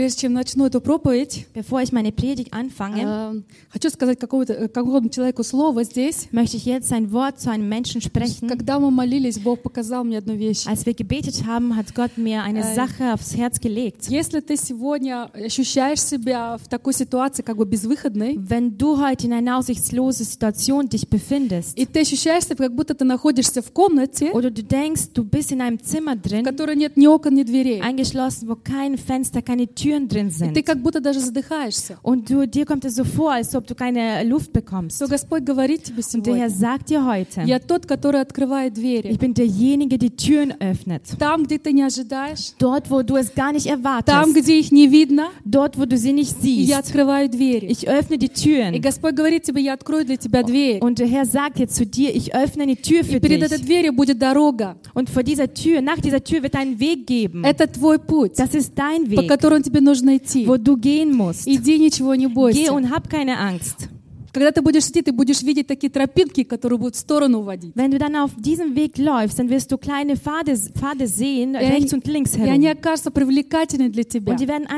Прежде чем начну эту проповедь, bevor ich meine Predigt anfange, хочу сказать какому-то человеку слово здесь. Möchte ich jetzt ein Wort zu einem Menschen sprechen. Когда мы молились, Бог показал мне одну вещь. Als wir gebetet haben, hat Gott mir eine Sache aufs Herz gelegt. Если ты сегодня ощущаешь себя в такой ситуации, как бы безвыходной, wenn du heute in einer aussichtslosen Situation dich befindest, и ты ощущаешь себя, как будто ты находишься в комнате, oder du denkst, du bist in einem Zimmer drin, в которой нет ни окон, ни дверей, eingeschlossen, wo kein Fenster, keine Türen drin sind. Ты как будто даже задыхаешься. Und dir kommt es so vor, als ob du keine Luft bekommst. So Господь говорит тебе сегодня. Und der Herr sagt dir heute. Я тот, который открывает двери. Ich bin derjenige, die Türen öffnet. Там, где ты не ожидаешь. Dort, wo du es gar nicht erwartest. Там, где их не видно. Dort, wo du sie nicht siehst. Я открываю двери. Ich öffne die Türen. И Господь говорит тебе, я открою для тебя дверь. Und der Herr sagt jetzt zu dir, ich öffne eine Tür für dich. И перед этой дверью будет дорога. Und vor dieser Tür, nach dieser Tür wird ein Weg geben. Это твой путь. Das ist dein Weg. По которому тебе нужно идти. Wo du gehen musst. Иди, ничего не бойся. Geh und hab keine Angst. Когда ты будешь идти, ты будешь видеть такие тропинки, которые будут в сторону водить. Wenn du dann auf diesem Weg läufst, dann wirst du kleine Pfade sehen, rechts und links herum. И они окажутся привлекательны для тебя. Und die werden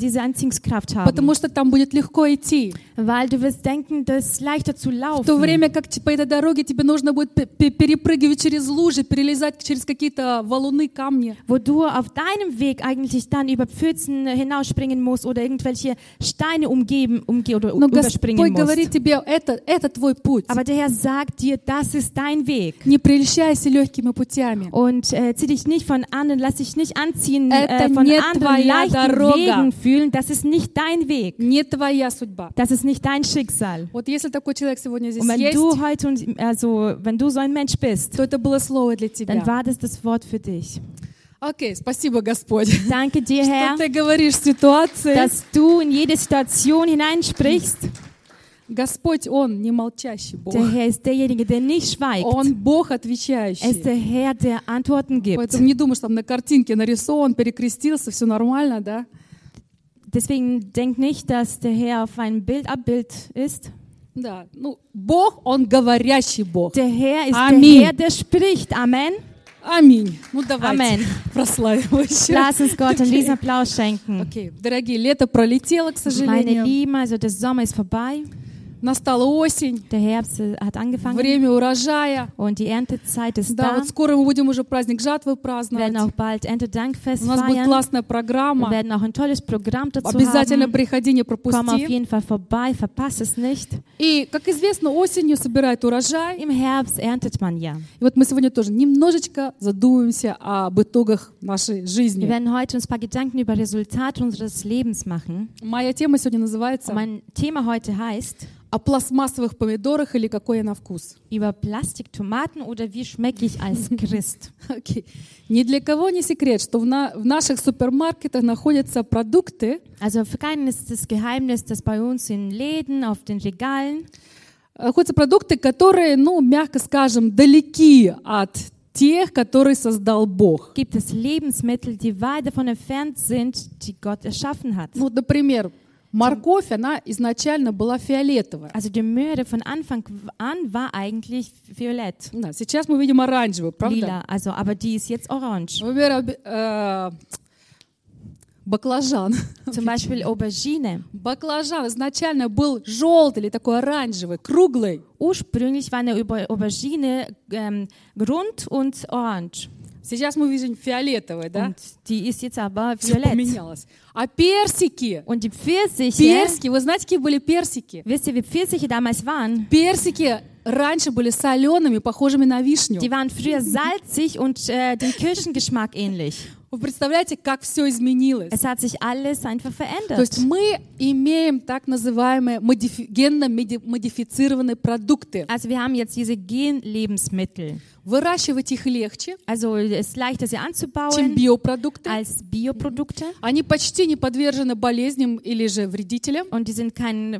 diese Anziehungskraft haben. Потому что там будет легко идти. Weil du wirst denken, das ist leichter zu laufen. В то время как по этой дороге тебе нужно будет перепрыгивать через лужи, перелезать через какие-то валуны, камни. Wo du auf deinem Weg eigentlich dann über Pfützen hinausspringen musst oder irgendwelche Steine umgehen oder Господь говорит тебе, это твой путь. Aber der Herr sagt dir, das ist dein Weg. Не прельщайся легкими путями. Und zieh dich nicht von anderen, lass dich nicht anziehen von anderen leichten Wegen fühlen. Das ist nicht dein Weg. Не твоя судьба. Das ist nicht dein Schicksal. Вот если такой человек сегодня здесь есть, wenn du so ein Mensch bist, то это было слово для тебя. Dann war das Wort für dich. Окей, спасибо, Господь. Danke dir, Herr, что ты говоришь в ситуации, dass du in jede Situation hineinsprichst. Господь, Он не молчащий Бог. Der Herr ist derjenige, der nicht schweigt. Он Бог отвечающий. Er ist der Herr, der Antworten gibt. Поэтому не думаешь, там на картинке нарисован, перекрестился, все нормально, да? Deswegen denk nicht, dass der Herr auf einem Abbild ist. Да, Бог, Он говорящий Бог. Der Herr ist der Herr, der spricht. Amen. Аминь. Давайте прославим еще. Lass uns Gott einen riesen Applaus schenken. Okay. Дорогие, лето пролетело, к сожалению. Meine Lieben, also der Sommer ist vorbei. Настала осень. Der Herbst hat angefangen. Время урожая. Und die Erntezeit ist da. Вот скоро мы будем уже праздник жатвы праздновать. Wir werden auch bald Erntedankfest feiern. У нас будет классная программа. Wir werden auch ein tolles Programm dazu Обязательно haben. Приходи, не пропусти. Komm auf jeden Fall vorbei, verpass es nicht. И, как известно, осенью собирают урожай. Im Herbst erntet man ja. И вот мы сегодня тоже немножечко задумаемся об итогах нашей жизни. Wir werden heute uns ein paar Gedanken über Resultate unseres Lebens machen. Моя тема сегодня называется. Mein Thema heute heißt. О пластмассовых помидорах или какой я на вкус? Über Plastiktomaten oder wie schmecke ich als Christ? Okay. Ни для кого не секрет, что в наших супермаркетах находятся продукты. Also für keinen ist das Geheimnis, dass bei uns in Läden, auf den Regalen находятся продукты, которые, мягко скажем, далеки от тех, которые создал Бог. Gibt es Lebensmittel, die weit davon entfernt sind, die Gott erschaffen hat? Например. Морковь, она изначально была фиолетовая. Also die Möhre von Anfang an war eigentlich violett. Да, сейчас мы видим оранжевую, правда? Lila, also, aber die ist jetzt orange. Например, баклажан. Zum Beispiel Aubergine. Баклажан изначально был желтый или такой оранжевый, круглый. Ursprünglich war eine Aubergine rund und orange. Сейчас мы видим фиолетовый, да? Die ist jetzt aber violett. Поменялось. А персики? Und die Pfirsiche? Вы знаете, какие были персики? Wisst ihr, wie Pfirsiche damals waren? Персики раньше были солеными, похожими на вишню. Die waren früher salzig und dem Kirschengeschmack ähnlich. Вы представляете, как все изменилось? Es hat sich alles einfach verändert. То есть мы имеем так называемые генно-модифицированные продукты. Also wir haben jetzt diese Gen-Lebensmittel. Выращивать их легче, also, es ist leichter, sie anzubauen, чем биопродукты. Als Bioprodukte. Они почти не подвержены болезням или же вредителям. Und die sind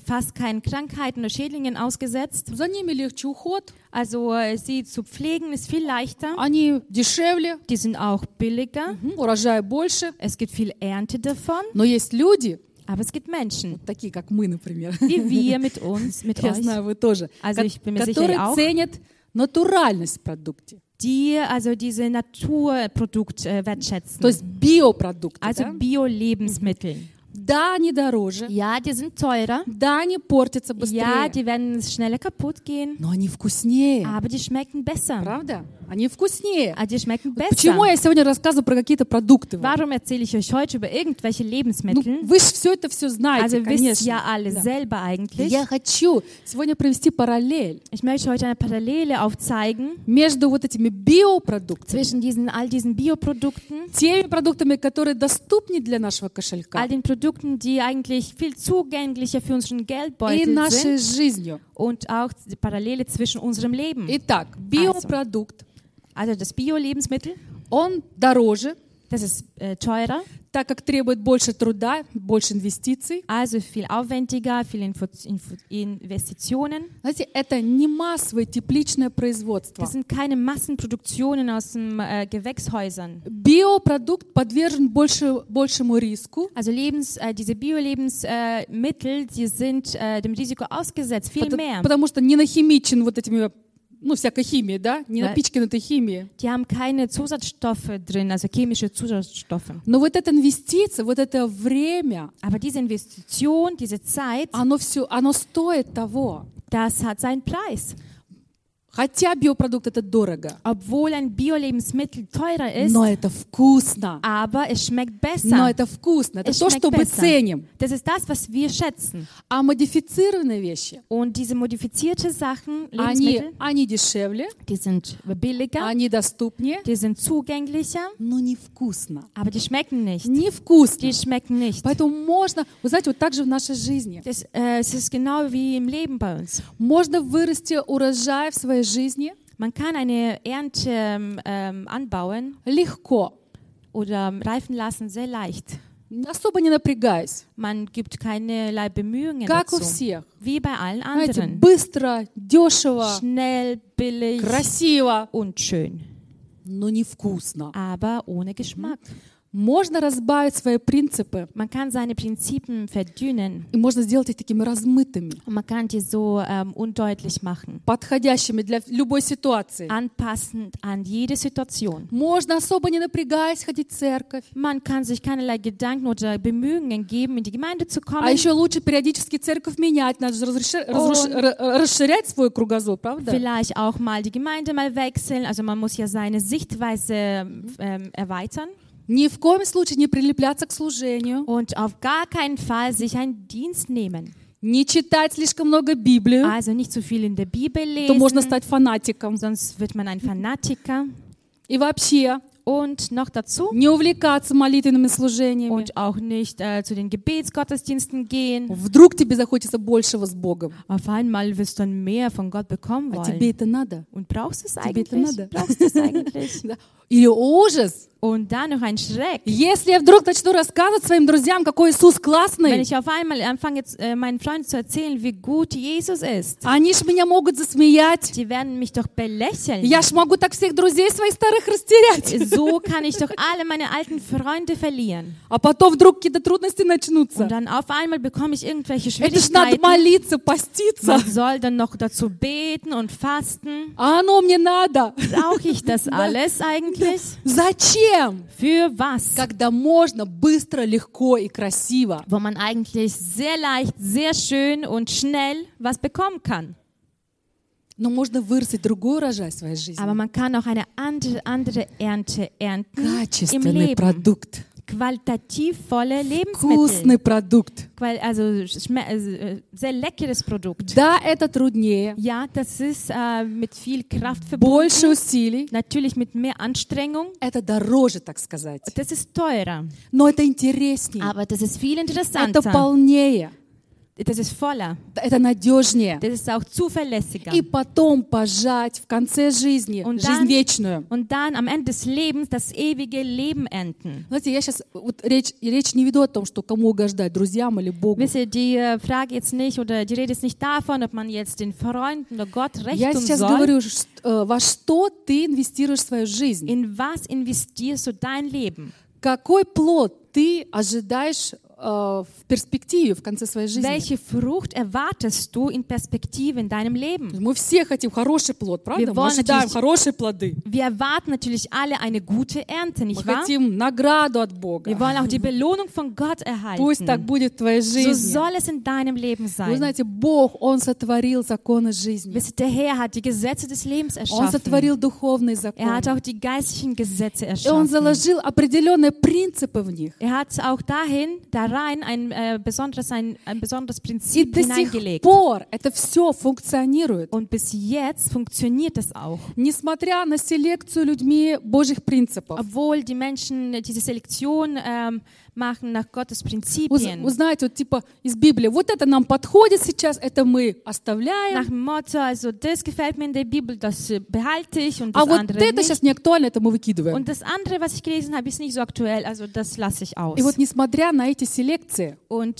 fast keinen Krankheiten oder Schädlingen ausgesetzt. За ними легче уход. Also, sie zu pflegen ist viel leichter. Они дешевле. Die sind auch billiger. Урожая больше. Es gibt viel Ernte davon. Но есть люди. Aber es gibt Menschen, вот такие как мы, например. Wie wir mit uns, mit euch. Я знаю, вы тоже. Also, ich bin mir sicher, ihr auch. Которые ценят натуральность в продукте. Die also diese Naturprodukte wertschätzen. То есть биопродукты, also да? Bio-Lebensmittel. Да, они дороже. Ja, die sind teurer. Да, они портятся быстрее. Ja, die werden schneller kaputt gehen. Но они вкуснее. Aber die schmecken besser. Правда? Они вкуснее. А die schmecken besser. Почему я сегодня рассказываю про какие-то продукты? Warum erzähle ich euch heute über irgendwelche Lebensmittel? Ну, вы же все это все знаете, also, конечно. Wisst ja alle selber eigentlich. Я хочу сегодня провести параллель. Ich möchte heute eine Parallele aufzeigen. Между вот этими биопродуктами. Zwischen diesen all diesen Bioprodukten. Теми продуктами, которые доступны для нашего кошелька. All den Produkten, die eigentlich viel zugänglicher für unseren Geldbeutel sind. Жизнью. Und auch die Parallele zwischen unserem Leben. Итак, биопродукт. Also das Bio-Lebensmittel, он дороже, das ist teurer, так как требует больше труда, больше инвестиций. Also viel aufwendiger, viel Investitionen. Also, это не массовое тепличное производство. Das sind keine Massenproduktionen aus den Gewächshäusern. Биопродукт подвержен большему риску. Also diese Bio-Lebensmittel, die sind dem Risiko ausgesetzt, viel mehr. Потому что не нахимичен вот этими ну, всякой химии, да? Не напичканы этой химией. Die haben keine Zusatzstoffe drin, also chemische Zusatzstoffe. Но вот эта инвестиция, вот это время, aber diese Investition, diese Zeit, оно стоит того. Das hat seinen Preis. Хотя биопродукт это дорого, obwohl ein Bio-Lebensmittel teurer ist, но это вкусно. Aber es schmeckt besser. Но это вкусно. Это то, что мы ценим. Das ist das, was wir schätzen. А модифицированные вещи, und diese modifizierte Sachen, Lebensmittel, они дешевле, die sind billiger, они доступнее, die sind zugänglicher, но невкусно. Aber die schmecken nicht. Невкусно. Die schmecken nicht. Поэтому можно, вы знаете, вот так же в нашей жизни. Das, es ist genau wie im Leben bei uns. Можно вырасти урожай в своей жизни. Man kann eine Ernte anbauen. Легко. Oder reifen lassen, sehr leicht. Особо не напрягаясь. Man gibt keinerlei Bemühungen как dazu. У всех. Wie bei allen anderen. Знаете, быстро, дешево, schnell, billig, красиво und schön. Но невкусно. Aber ohne Geschmack. Можно разбавить свои принципы. Man kann seine Prinzipien verdünnen. И можно сделать их такими размытыми. Man kann die so undeutlich machen. Подходящими для любой ситуации. Anpassend an jede Situation. Можно особо не напрягаясь ходить в церковь. Man kann sich keinerlei Gedanken oder Bemühungen geben, in die Gemeinde zu kommen. А еще лучше периодически церковь менять, надо расширять свой кругозор, правда? Vielleicht auch mal die Gemeinde mal wechseln, also man muss ja seine Sichtweise erweitern. Ни в коем случае не прилепляться к служению. Und auf gar keinen Fall sich einen Dienst nehmen. Не читать слишком много Библию. Also nicht zu viel in der Bibel lesen. То можно стать фанатиком. Sonst wird man ein Fanatiker. И вообще. Und noch dazu. Не увлекаться молитвенными служениями. Und auch nicht zu den Gebetsgottesdiensten gehen. Вдруг тебе захочется большего с Богом. Auf einmal wirst du mehr von Gott bekommen wollen. А тебе это надо? Und brauchst es eigentlich? Тебе это надо? Brauchst es eigentlich? Или ужас. Und dann noch ein Schreck. Если я вдруг начну рассказывать своим друзьям, какой Иисус классный. Wenn ich auf einmal anfange, meinen Freunden zu erzählen, wie gut Jesus ist. Они ж меня могут засмеять. Die werden mich doch belächeln. Я ж могу так всех друзей своих старых растерять. So kann ich doch alle meine alten Freunde verlieren. А потом вдруг какие-то трудности начнутся. Und dann auf einmal bekomme ich irgendwelche Schwierigkeiten. Это ж надо молиться, поститься. Man soll dann noch dazu beten und fasten. А оно мне надо. Brauche ich das alles eigentlich? Зачем? Für was? Когда можно быстро, легко и красиво. Wo man eigentlich sehr leicht, sehr schön und schnell was bekommen kann. Но можно вырастить другой урожай в своей жизни. Aber man kann auch eine andere Ernte ernten im Leben. Качественный продукт. Qualitativ volle Lebensmittel. Вкусный продукт. Sehr leckeres Produkt. Да, это труднее. Ja, das ist mit viel Kraft verbunden. Больше усилий. Natürlich mit mehr Anstrengung. Это дороже, так сказать. Das ist teurer. Но это интереснее. Aber das ist viel interessanter. Это полнее. Das ist voller. Это надежнее. Das ist auch zuverlässiger. И потом пожать в конце жизни, und жизнь dann, вечную. Und dann am Ende des Lebens das ewige Leben enden. Знаете, я сейчас вот, речь не веду о том, что кому угождать, друзьям или Богу. Wisst ihr, die Frage jetzt nicht oder die Rede ist nicht davon, ob man jetzt den Freunden oder Gott recht tun soll. Я сейчас говорю, во что ты инвестируешь свою жизнь? In was investierst du dein Leben? Какой плод ты ожидаешь в перспективе, в конце своей жизни. Welche Frucht erwartest du in Perspektive in deinem Leben? Мы все хотим хороший плод, правда? Мы ожидаем хорошие плоды. Wir erwarten natürlich alle eine gute Ernte, nicht wahr? Мы хотим награду от Бога. Wir wollen auch die Belohnung von Gott erhalten. Пусть так будет в твоей жизни. So soll es in deinem Leben sein. Вы знаете, Бог, Он сотворил законы жизни. Wisst ihr, der Herr hat die Gesetze des Lebens erschaffen. Он сотворил духовные законы. Er hat auch die geistlichen Gesetze erschaffen. Он заложил определенные принципы в них. Er hat auch dahin, rein ein besonderes Prinzip hineingelegt. Und bis jetzt funktioniert es auch. Obwohl die Menschen diese Selektion machen nach Gottes Prinzipien. Nach dem Motto, also das gefällt mir in der Bibel, das behalte ich und das andere nicht. Und das andere, was ich gelesen habe, ist nicht so aktuell, also das lasse ich aus. Und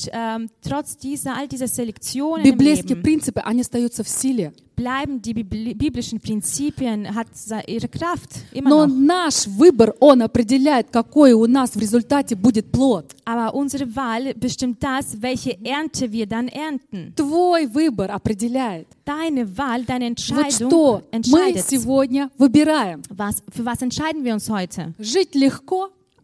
trotz all dieser Selektionen im Leben, bleiben die biblischen Prinzipien, hat ihre Kraft immer noch. Aber unsere Wahl bestimmt das, welche Ernte wir dann ernten. Deine Wahl, deine Entscheidung entscheidet. Für was entscheiden wir uns heute?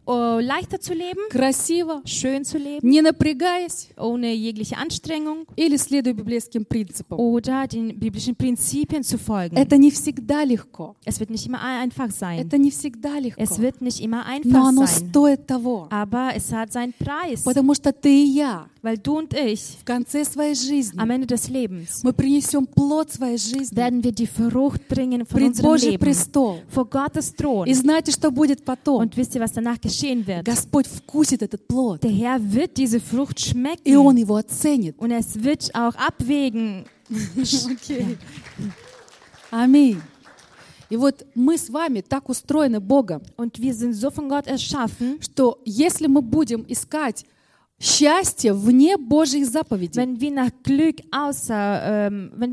Leichter zu leben, красиво, schön zu leben, не напрягаясь, ohne jegliche Anstrengung, или следуя библейским принципам, oder den biblischen Prinzipien zu folgen. Это не всегда легко. Es wird nicht immer einfach sein. Это не всегда легко. Es wird nicht immer einfach sein. Но оно стоит того. Aber es hat seinen Preis. Потому что ты и я, weil du und ich, в конце своей жизни, am Ende des Lebens, мы принесем плод своей жизни, werden wir die Frucht bringen von unserem Божий Leben, престол, vor Gottes Thron. И знаете, что будет потом? Und wisst ihr, was danach geschehen wird? Господь вкусит этот плод. Der Herr wird diese Frucht schmecken. И он его оценит. Und es wird auch abwägen. Okay. Аминь. И вот мы с вами так устроены Богом, und wir sind so von Gott erschaffen, что если мы будем искать счастье вне Божьих заповедей. Wenn wir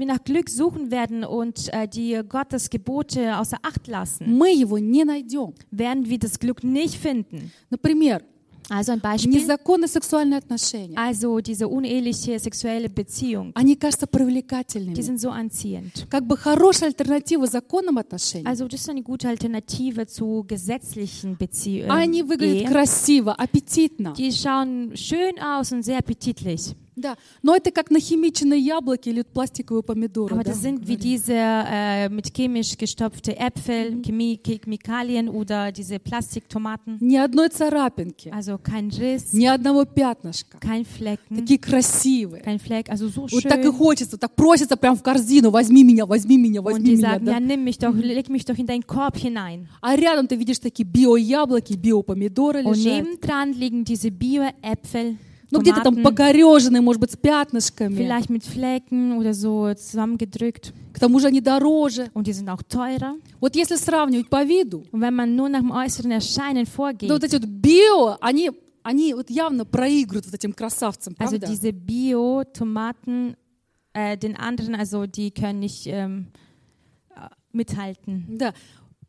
nach Glück suchen werden und die Gottes Gebote außer Acht lassen, мы его не найдем. Werden wir das Glück nicht finden. Например, also ein Beispiel. Незаконные сексуальные отношения. Also diese uneheliche sexuelle Beziehung. Они кажутся привлекательными. Die sind so anziehend. Как бы хорошая альтернатива законным отношениям. Also das ist eine gute Alternative zu gesetzlichen Beziehungen. Они выглядят красиво, аппетитно. Die schauen schön aus und sehr appetitlich. Да, но это как нахимиченные яблоки или пластиковые помидоры. Aber das sind wie diese mit chemisch gestopfte Äpfel, Chemikalien oder diese Plastiktomaten. Ни одной царапинки. Also kein Riss. Ни одного пятнышка. Kein Flecken. Такие красивые. Kein Fleck, also so schön. Вот так и хочется, так просится прям в корзину, возьми меня. Und die sagen, да? Ja, nimm mich doch, leg mich doch in dein Korb hinein. А рядом ты видишь такие биояблоки, биопомидоры лежат. Und nebendran liegen diese Bioäpfel. Ну где-то там покореженные, может быть, с пятнышками. Vielleicht mit Flecken oder so zusammengedrückt. К тому же они дороже. Und die sind auch teurer. Вот если сравнивать по виду, und wenn man nur nach dem äußeren Erscheinen vorgeht, то вот эти вот био, они вот явно проигрывают вот этим красавцам, правда? Also diese Bio-Tomaten den anderen, also die können nicht mithalten. Да.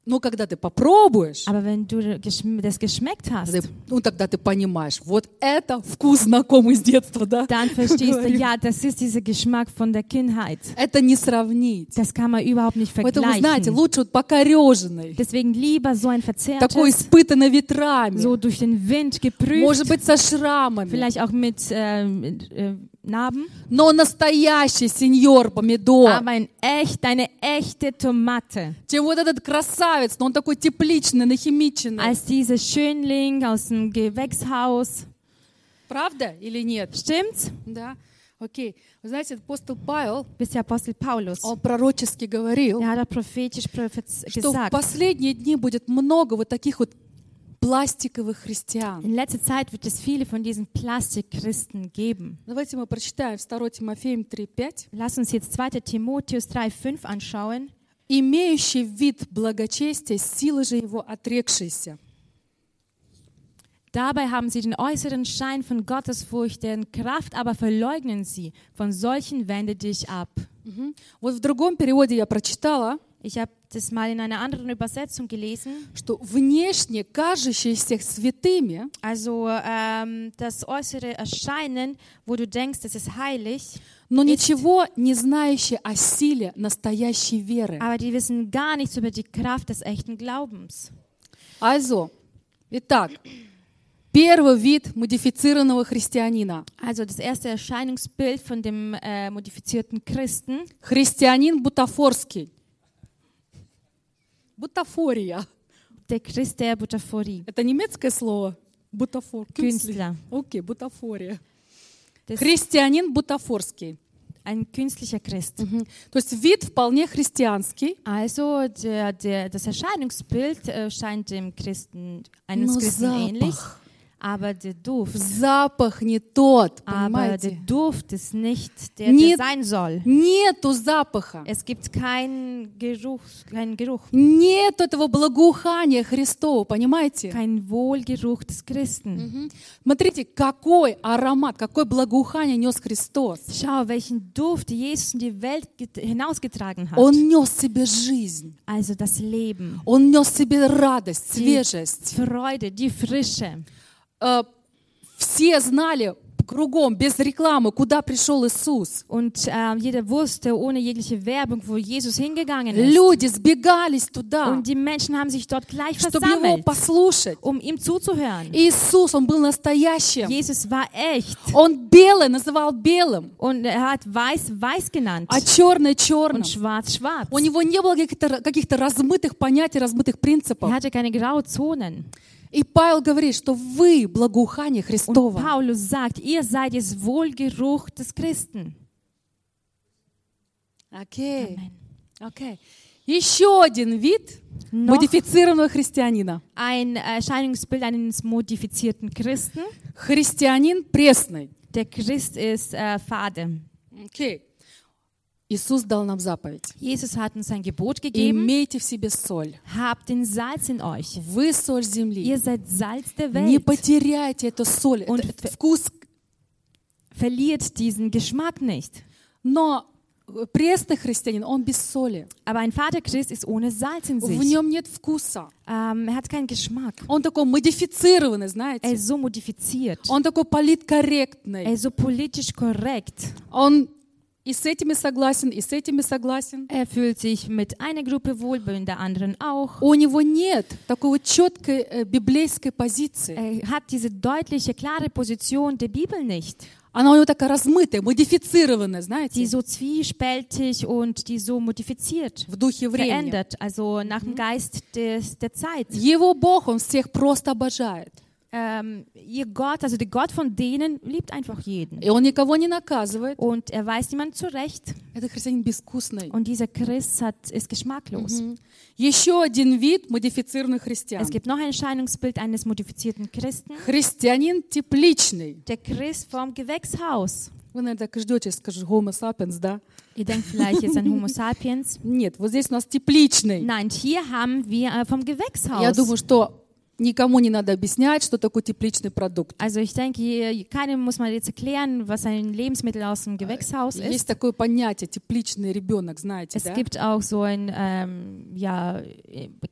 Но когда ты попробуешь, aber wenn du das geschmeckt hast, ну тогда ты понимаешь, вот это вкус знакомый с детства, да? Dann verstehst du, ja, das ist dieser Geschmack von der Kindheit. Это не сравнить. Das kann man überhaupt nicht vergleichen. Поэтому, знаете, лучше вот покореженный. Deswegen lieber so ein verzerrtes. Такой испытанный ветрами. So durch den Wind geprüft. Может быть, со шрамами. Vielleicht auch mit Narben. Но настоящий сеньор помидор. Aber eine echte Tomate. Чем вот этот красавец, но он такой тепличный, нахимиченный. Als dieser Schönling aus dem Gewächshaus. Правда или нет? Stimmt's? Да. Окей. Вы знаете, апостол Павел, он пророчески говорил, что в последние дни будет много вот таких вот пластиковых христиан. In letzter Zeit wird es viele von diesen Plastikchristen geben. Давайте мы прочитаем 2 Тимофеям 3:5. Lass uns jetzt 2. Timotheus 3:5 anschauen. Имеющий вид благочестия, силы же его отрекшиеся. Dabei haben sie den äußeren Schein von Gottesfurcht, deren Kraft aber verleugnen sie. Von solchen wende dich ab. Вот в другом переводе я прочитала. Ich habe das mal in einer anderen Übersetzung gelesen. Что внешне кажущиеся святыми, also das äußere Erscheinen, wo du denkst, es ist heilig, но ничего не знающие о силе настоящей веры. Aber die wissen gar nichts über die Kraft des echten Glaubens. Also, итак, первый вид модифицированного христианина. Also das erste Erscheinungsbild von dem modifizierten Christen. Христианин бутафорский. Бутафория. Der Christ der Butaforie. Это немецкое слово. Бутафор. Künstler. Окей, бутафория. Христианин бутафорский. Ein künstlicher Christ. Mhm. То есть вид вполне христианский. Also das Erscheinungsbild scheint dem Christen, einem Christen ähnlich, aber der Duft. Запах не тот, aber der Duft ist nicht der, der sein soll. Нету запаха. Es gibt keinen Geruch. Нет этого благоухания Христова, понимаете? Kein Wohlgeruch des Christen. Mhm. Смотрите, какой аромат, какое благоухание нес Христос. Schau, welchen Duft Jesus in die Welt hinausgetragen hat. Он нес в себе жизнь. Also das Leben. Он нес в себе радость, свежесть, Freude, die Frische. Все знали кругом, без рекламы, куда пришел Иисус. Und jeder wusste, ohne jegliche Werbung, wo Jesus hingegangen ist. Люди сбегались туда. Und die Menschen haben sich dort gleich versammelt, его послушать. Um ihm zuzuhören. Иисус, он был настоящим. Jesus war echt. Он белый называл белым. Und er hat weiß, weiß genannt. А черное, черным. Und schwarz, schwarz. У него не было каких-то размытых понятий, размытых принципов. Er hatte keine Grauzonen. И Павел говорит, что вы благоухание Христово. Und Paulus sagt, ihr seid es Wohlgeruch des Christen. Окей. Окей. Еще один вид модифицированного христианина. Ein Erscheinungsbild eines modifizierten Christen. Христианин пресный. Der Christ ist fade. Окей. Иисус дал нам заповедь. Jesus hat uns ein Gebot gegeben. Имейте в себе соль. Habt den Salz in euch. Вы соль земли. Ihr seid Salz der Welt. Не потеряйте эту соль. Und этот вкус. Verliert diesen Geschmack nicht. Но пресный христианин, он без соли. Aber ein fader Christ ist ohne Salz in sich. В нем нет вкуса. Er hat keinen Geschmack. Он такой модифицированный, знаете? Er ist so modifiziert. Он такой политкорректный. Er ist so politisch korrekt. Он и с этими согласен, и с этими согласен. Er fühlt sich mit einer Gruppe wohl, bei der anderen auch. У него нет такой четкой библейской позиции. Er hat diese deutliche, klare Position der Bibel nicht. Она у него такая размытая, модифицированная, знаете? Die so zwiespältig und die so modifiziert. В духе времени. Verändert, also nach dem Geist der Zeit. Его Бог, он всех просто обожает. Ihr Gott, also der Gott von denen, liebt einfach jeden. Und er weist niemanden zurecht. Und dieser Christ ist geschmacklos. Mhm. Es gibt noch ein Erscheinungsbild eines modifizierten Christen. Der Christ vom Gewächshaus. Вы, наверное, так и ждете, скажу, Homo sapiens, да? Ihr denkt vielleicht jetzt an Homo sapiens. Нет, вот здесь у нас тепличный. Nein, hier haben wir vom Gewächshaus. Я думаю, что никому не надо объяснять, что такое тепличный продукт. Also ich denke, keinem muss man jetzt erklären, was ein Lebensmittel aus dem Gewächshaus ist. Есть такое понятие тепличный ребенок, знаете, да? Es gibt auch so ein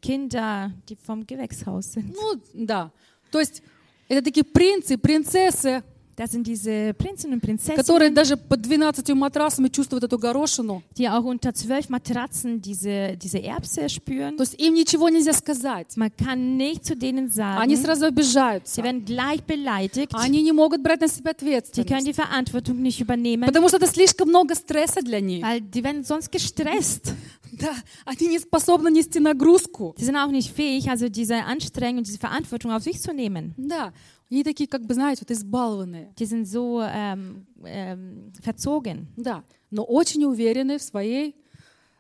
Kinder, die vom Gewächshaus sind. Ну, да. То есть это такие принцы, принцессы. Das sind diese Prinzen und Prinzessinnen, которые даже под 12 матрасами чувствуют эту горошину. Die auch unter 12 Matratzen diese Erbse spüren. То есть им ничего нельзя сказать. Man kann nicht zu denen sagen. Они сразу обижаются. Sie werden gleich beleidigt. Они не могут брать на себя ответственность. Die können die Verantwortung nicht übernehmen. Потому что это слишком много стресса для них. Weil die werden sonst gestresst. Да, они не способны нести нагрузку. Die sind auch nicht fähig, also diese Anstrengung, diese Verantwortung auf sich zu nehmen. Да. Они такие, как бы, знаете, вот избалованные. Die sind so verzogen. Да, но очень уверенные в своей,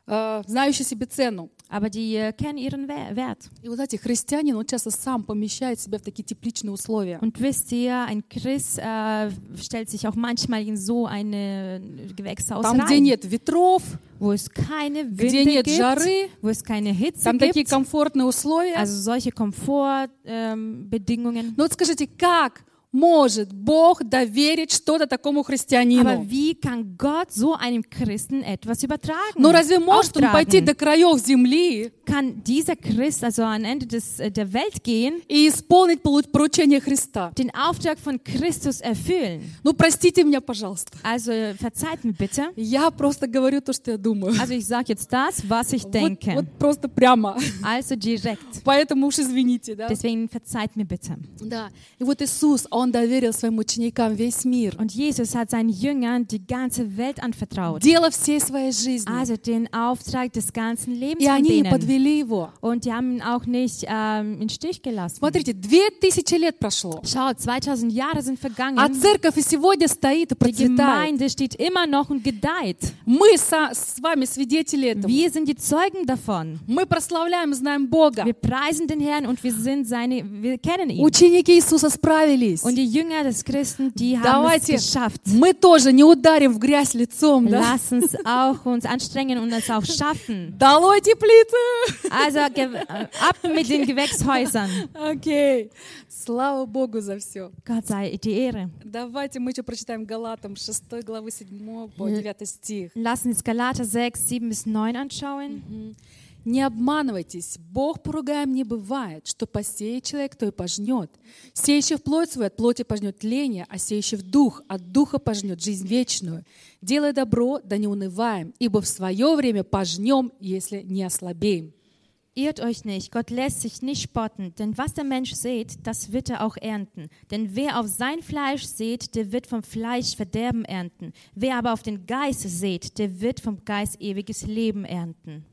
знающие себе цену. Aber die kennen ihren Wert. И вот эти христиане, он часто сам помещает себя в такие тепличные условия. Und wisst ihr, ein Christ stellt sich auch manchmal in so eine Gewächshaus rein. Там, где нет ветров, wo es keine Winde gibt, жары, wo es keine Hitze там gibt. Такие комфортные условия. Also solche Komfortbedingungen. Ну вот скажите, как может Бог доверить что-то такому христианину? Aber wie kann Gott so einem Christen etwas übertragen? Но разве может он пойти до краев земли? Kann dieser Christ also an Ende der Welt gehen? И исполнить поручение Христа? Den Auftrag von Christus erfüllen? Ну простите меня, пожалуйста. Also verzeiht mir bitte. Я просто говорю то, что я думаю. Also ich sage jetzt das, was ich denke. Вот просто прямо. Also direkt. Поэтому уж извините, да? Deswegen verzeiht mir bitte. Да. И вот Иисус Он доверил своим ученикам весь мир. Und Jesus hat seinen Jüngern die ganze Welt anvertraut. Дело всей своей жизни. Also den Auftrag des ganzen Lebens von denen. И они подвели его. Und die haben ihn auch nicht im Stich gelassen. Смотрите, 2000 лет прошло. Schaut, 2000 Jahre sind vergangen. А церковь и сегодня стоит и процветает. Die Gemeinde steht immer noch und gedeiht. Мы с вами свидетели этого. Wir sind die Zeugen davon. Мы прославляем, знаем Бога. Wir preisen den Herrn und wir kennen ihn. Ученики Иисуса справились. Und die Jünger des Christen, die haben es geschafft. Мы тоже не ударим в грязь лицом, да? Lass uns auch uns anstrengen und es auch schaffen. Долой теплицы! Also ab mit den Gewächshäusern. Okay. Слава Богу за все. Gott sei die Ehre. Давайте мы еще прочитаем Галатам 6 главы 7 по 9 стих. Lass uns Galater 6, 7 bis 9 anschauen. Mhm. Не обманывайтесь, Бог поругаем не бывает, что посеет человек, то и пожнет. Сеющий в плоть свою, от плоти пожнет тление, а сеющий в дух, от духа пожнет жизнь вечную. Делай добро, да не унываем, ибо в свое время пожнем, если не ослабеем. Irrt euch nicht, Gott lässt sich nicht spotten, denn was der Mensch sät, das wird er auch ernten. Denn wer auf sein Fleisch sät, der wird vom Fleisch Verderben ernten. Wer aber auf den Geist sät, der wird vom Geist ewiges Leben ernten.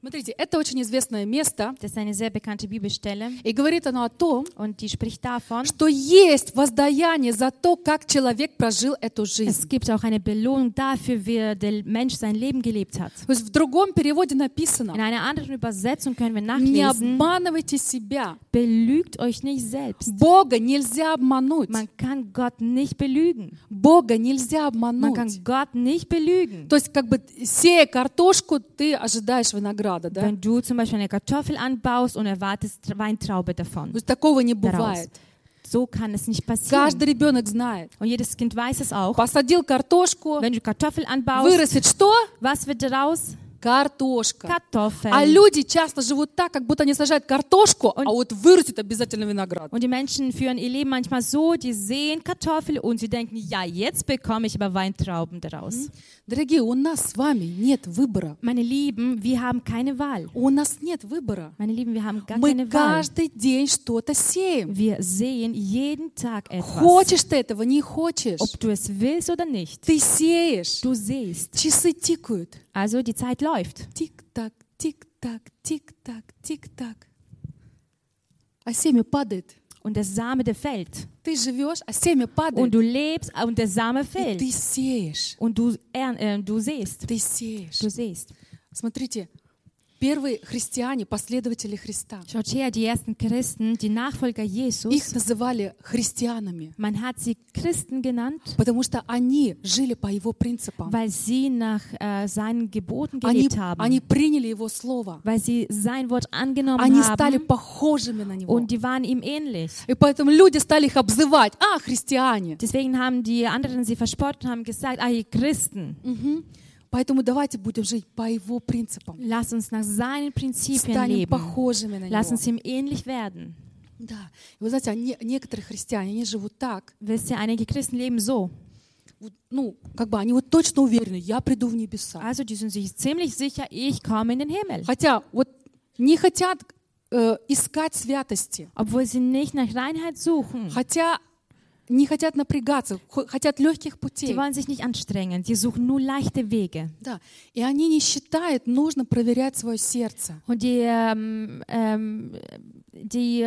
Смотрите, это очень известное место. Das ist eine sehr bekannte Bibelstelle. И говорит оно о том, und die spricht davon, что есть воздаяние за то, как человек прожил эту жизнь. Es gibt auch eine Belohnung dafür, wie der Mensch sein Leben gelebt hat. То есть в другом переводе написано. In einer anderen Übersetzung können wir nachlesen. Не обманывайте себя. Belügt euch nicht selbst. Бога нельзя обмануть. Man kann Gott nicht belügen. Бога нельзя обмануть. Man kann Gott nicht belügen. То есть как бы сея картошку, ты ожидаешь винограда. Wenn du zum Beispiel eine Kartoffel anbaust und erwartest Weintraube davon. Daraus. So kann es nicht passieren. Und jedes Kind weiß es auch. Wenn du Kartoffel anbaust, was wird daraus? Картошка. Kartoffeln. А люди часто живут так, как будто они сажают картошку, und, а вот вырастет обязательно виноград. Und die Menschen führen ihr Leben manchmal so, die sehen Kartoffel und sie denken, ja, jetzt bekomme ich aber Weintrauben daraus. Дорогие, у нас с вами нет выбора. Meine Lieben, wir haben keine Wahl. У нас нет выбора. Meine Lieben, wir haben gar keine Wahl. Мы каждый день что-то сеем. Wir sehen jeden Tag etwas. Хочешь ты этого, не хочешь. Ob du es willst oder nicht. Ты сеешь. Du siehst. Часы тикают. Also die Zeit läuft. Tick-Tack, Tick-Tack, Tick-Tack, Tick-Tack. А семя падает. Und der Same, der fällt. Ты живешь, а семя падает. Und du lebst, und der Same fällt. И ты сеешь. Und du siehst. Ты сеешь. Du siehst. Смотрите, первые христиане, последователи Христа. Schaut her, die ersten Christen, die Nachfolger Jesus. Их называли христианами. Man hat sie Christen genannt. Потому что они жили по его принципам. Weil sie nach seinen Geboten gelebt haben. Они приняли его слово. Weil sie sein Wort angenommen haben. Они стали похожими на него. Und die waren ihm ähnlich. И поэтому люди стали их обзывать: "А, христиане". Deswegen haben die anderen sie verspottet und haben gesagt: "Ah, ihr Christen". Mhm. Поэтому давайте будем жить по его принципам. Lass uns nach seinen Prinzipien Станем leben. Похожими на Lass него. Uns ihm ähnlich werden. Да. Вы знаете, некоторые христиане, они живут так. Wisst ihr, einige Christen leben so. Ну, как бы они вот точно уверены, я приду в небеса. Also, die sind sich ziemlich sicher, ich komme in den Himmel. Хотя вот не хотят искать святости. Obwohl sie nicht nach Reinheit suchen. Хотя не хотят напрягаться, хотят легких путей. Die wollen sich nicht anstrengen, die suchen nur leichte Wege. Да. И они не считают, нужно проверять свое сердце. Und die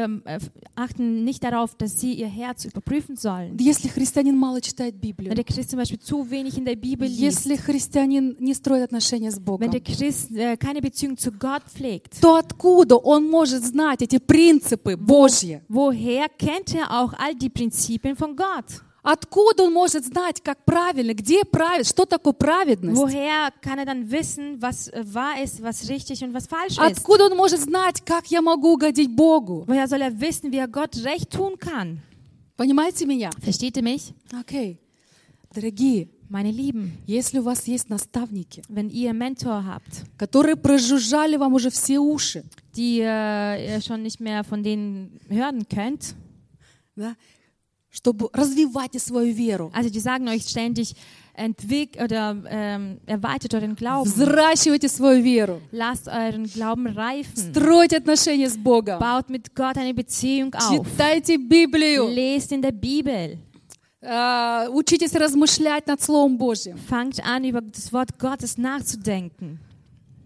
achten nicht darauf, dass sie ihr Herz überprüfen sollen. Если христианин мало читает Библию. Wenn der Christ zum Beispiel zu wenig in der Bibel liest. Если христианин не строит отношения с Богом. Wenn der Christ keine Beziehung zu Gott pflegt. То откуда он может знать эти принципы Божьи? Woher kennt er auch all die Prinzipien von Gott? Откуда он может знать, как правильно, где правильно, что такое праведность? Woher kann er dann wissen, was wahr ist, was richtig und was falsch ist? Откуда он может знать, как я могу угодить Богу? Woher soll er wissen, wie er Gott recht tun kann? Понимаете меня? Versteht ihr mich? Okay. Дорогие, meine Lieben, если у вас есть наставники, wenn ihr einen Mentor habt, которые прожужжали вам уже все уши, die ihr schon nicht mehr von denen hören könnt, да, чтобы развивайте свою веру. Also die sagen euch ständig, erweitert euren Glauben. Взращивайте свою веру. Lasst euren Glauben reifen. Стройте отношения с Богом. Baut mit Gott eine Beziehung auf. Читайте Библию. Lest in der Bibel. Учитесь размышлять над Словом Божьим. Fangt an, über das Wort Gottes nachzudenken.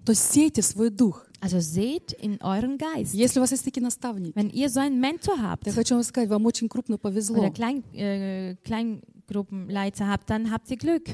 То сейте свой дух. Also seht in euren Geist. Если у вас есть такие наставники, wenn ihr so einen Mentor habt, я хочу вам сказать, вам очень крупно повезло. Oder Kleingruppenleiter habt, dann habt ihr Glück.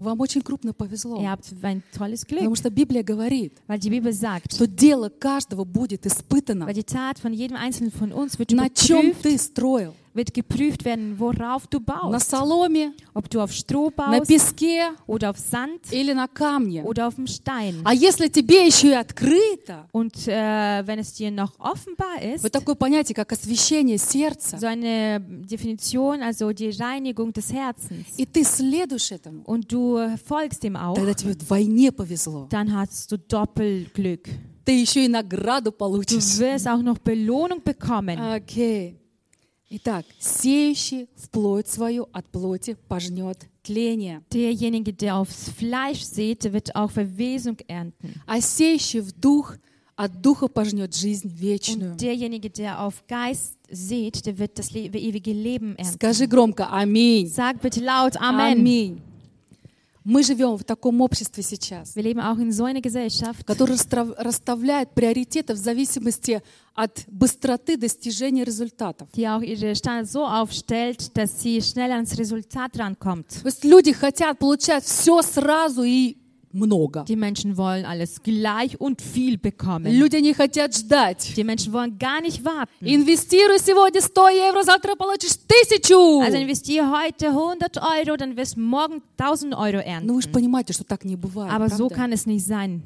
Вам очень крупно повезло. Ihr habt ein tolles Glück. Потому что Библия говорит, weil die Bibel sagt, что дело каждого будет испытано. Weil die Tat von jedem einzelnen von uns wird geprüft. На чем ты строил? Wird geprüft werden, worauf du baust. На соломе, ob du auf Stroh baust, на песке, oder auf Sand, или на камне, oder auf dem Stein. А если тебе еще и открыто, und wenn es dir noch offenbar ist, вот такое понятие, как освящение сердца, so eine Definition, also die Reinigung des Herzens, и ты следуешь этому, und du folgst dem auch, тогда тебе вдвойне повезло, dann hast du Doppelglück. Ты еще и награду получишь. Du wirst auch noch Belohnung bekommen. Okay. Итак, сеющий в плоть свою от плоти пожнет тление. Derjenige, der aufs Fleisch säte, wird auch Verwesung ernten. А сеющий в дух от духа пожнет жизнь вечную. Und derjenige, der auf Geist sät, der wird das ewige Leben ernten. Скажи громко «Аминь». Sag bitte laut «Amen». Аминь. Мы живем в таком обществе сейчас, которое расставляет приоритеты в зависимости от быстроты достижения результатов. То есть люди хотят получать все сразу и много. Die Menschen wollen alles gleich und viel bekommen. Люди не хотят ждать. Die Menschen wollen gar nicht warten. Инвестируй сегодня 100 евро, завтра получишь 1000. Also investiere heute 100 Euro, dann wirst morgen 1000 Euro ernten. Ну вы же понимаете, что так не бывает. Aber so kann es nicht sein.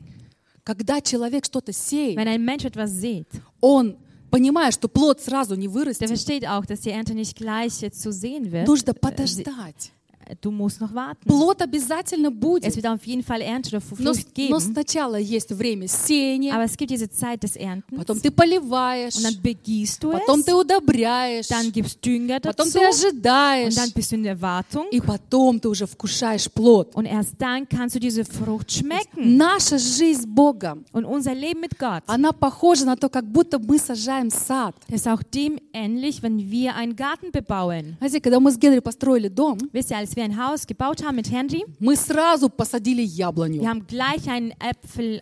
Когда человек что-то сеет, wenn ein Mensch etwas sät, он понимает, что плод сразу не вырастет. Der versteht auch, dass die Ernte nicht gleich jetzt zu sehen wird. Нужно подождать. Du musst noch warten. Плод обязательно будет. Es wird auf jeden Fall Ernte oder Frucht geben. Но сначала есть время сеяния. Aber es gibt diese Zeit des Erntens. Потом ты поливаешь. Und dann begießt du es. Потом ты удобряешь. Dann gibst Dünger dazu. Потом ты ожидаешь. Und dann bist du in Erwartung. И потом ты уже вкушаешь плод. Und erst dann kannst du diese Frucht schmecken. Наша жизнь с Богом. Und unser Leben mit Gott. Она похожа на то, как будто мы сажаем сад. Es ist auch dem ähnlich, wenn wir einen Garten bebauen. Знаете, когда мы с Генри построили дом, als wir ein Haus gebaut haben mit Henry, мы сразу посадили яблоню. Wir haben gleich einen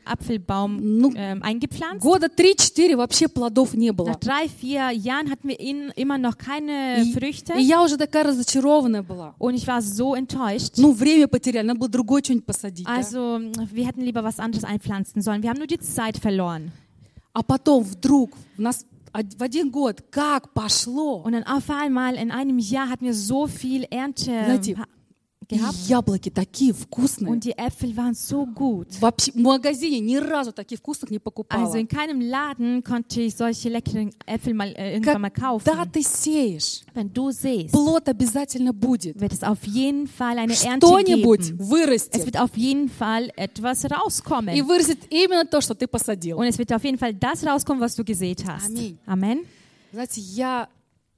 Apfelbaum eingepflanzt. Года 3-4 вообще плодов не было. Nach 3-4 Jahren hatten wir immer noch keine Früchte. И я уже такая разочарованная была. Und ich war so enttäuscht. Ну, время потеряли, надо было другое что-нибудь посадить. Also, wir hätten lieber was anderes einpflanzen sollen. Wir haben nur die Zeit verloren. А потом вдруг у нас в один год, как пошло. Und dann auf einmal in einem Jahr hatten wir so viel Ernte gehabt. Яблоки такие вкусные. Und die Äpfel waren so gut. Вообще, в магазине ни разу таких вкусных не покупала. Also in keinem Laden konnte ich solche leckeren Äpfel mal irgendwann mal kaufen. Когда ты сеешь, wenn du säst, плод обязательно будет. Wird es auf jeden Fall eine Ernte geben. Вырастет. Es wird auf jeden Fall etwas rauskommen. И вырастет именно то, что ты посадил. Und es wird auf jeden Fall das rauskommen, was du gesät hast. Amen. Amen. Знаете, я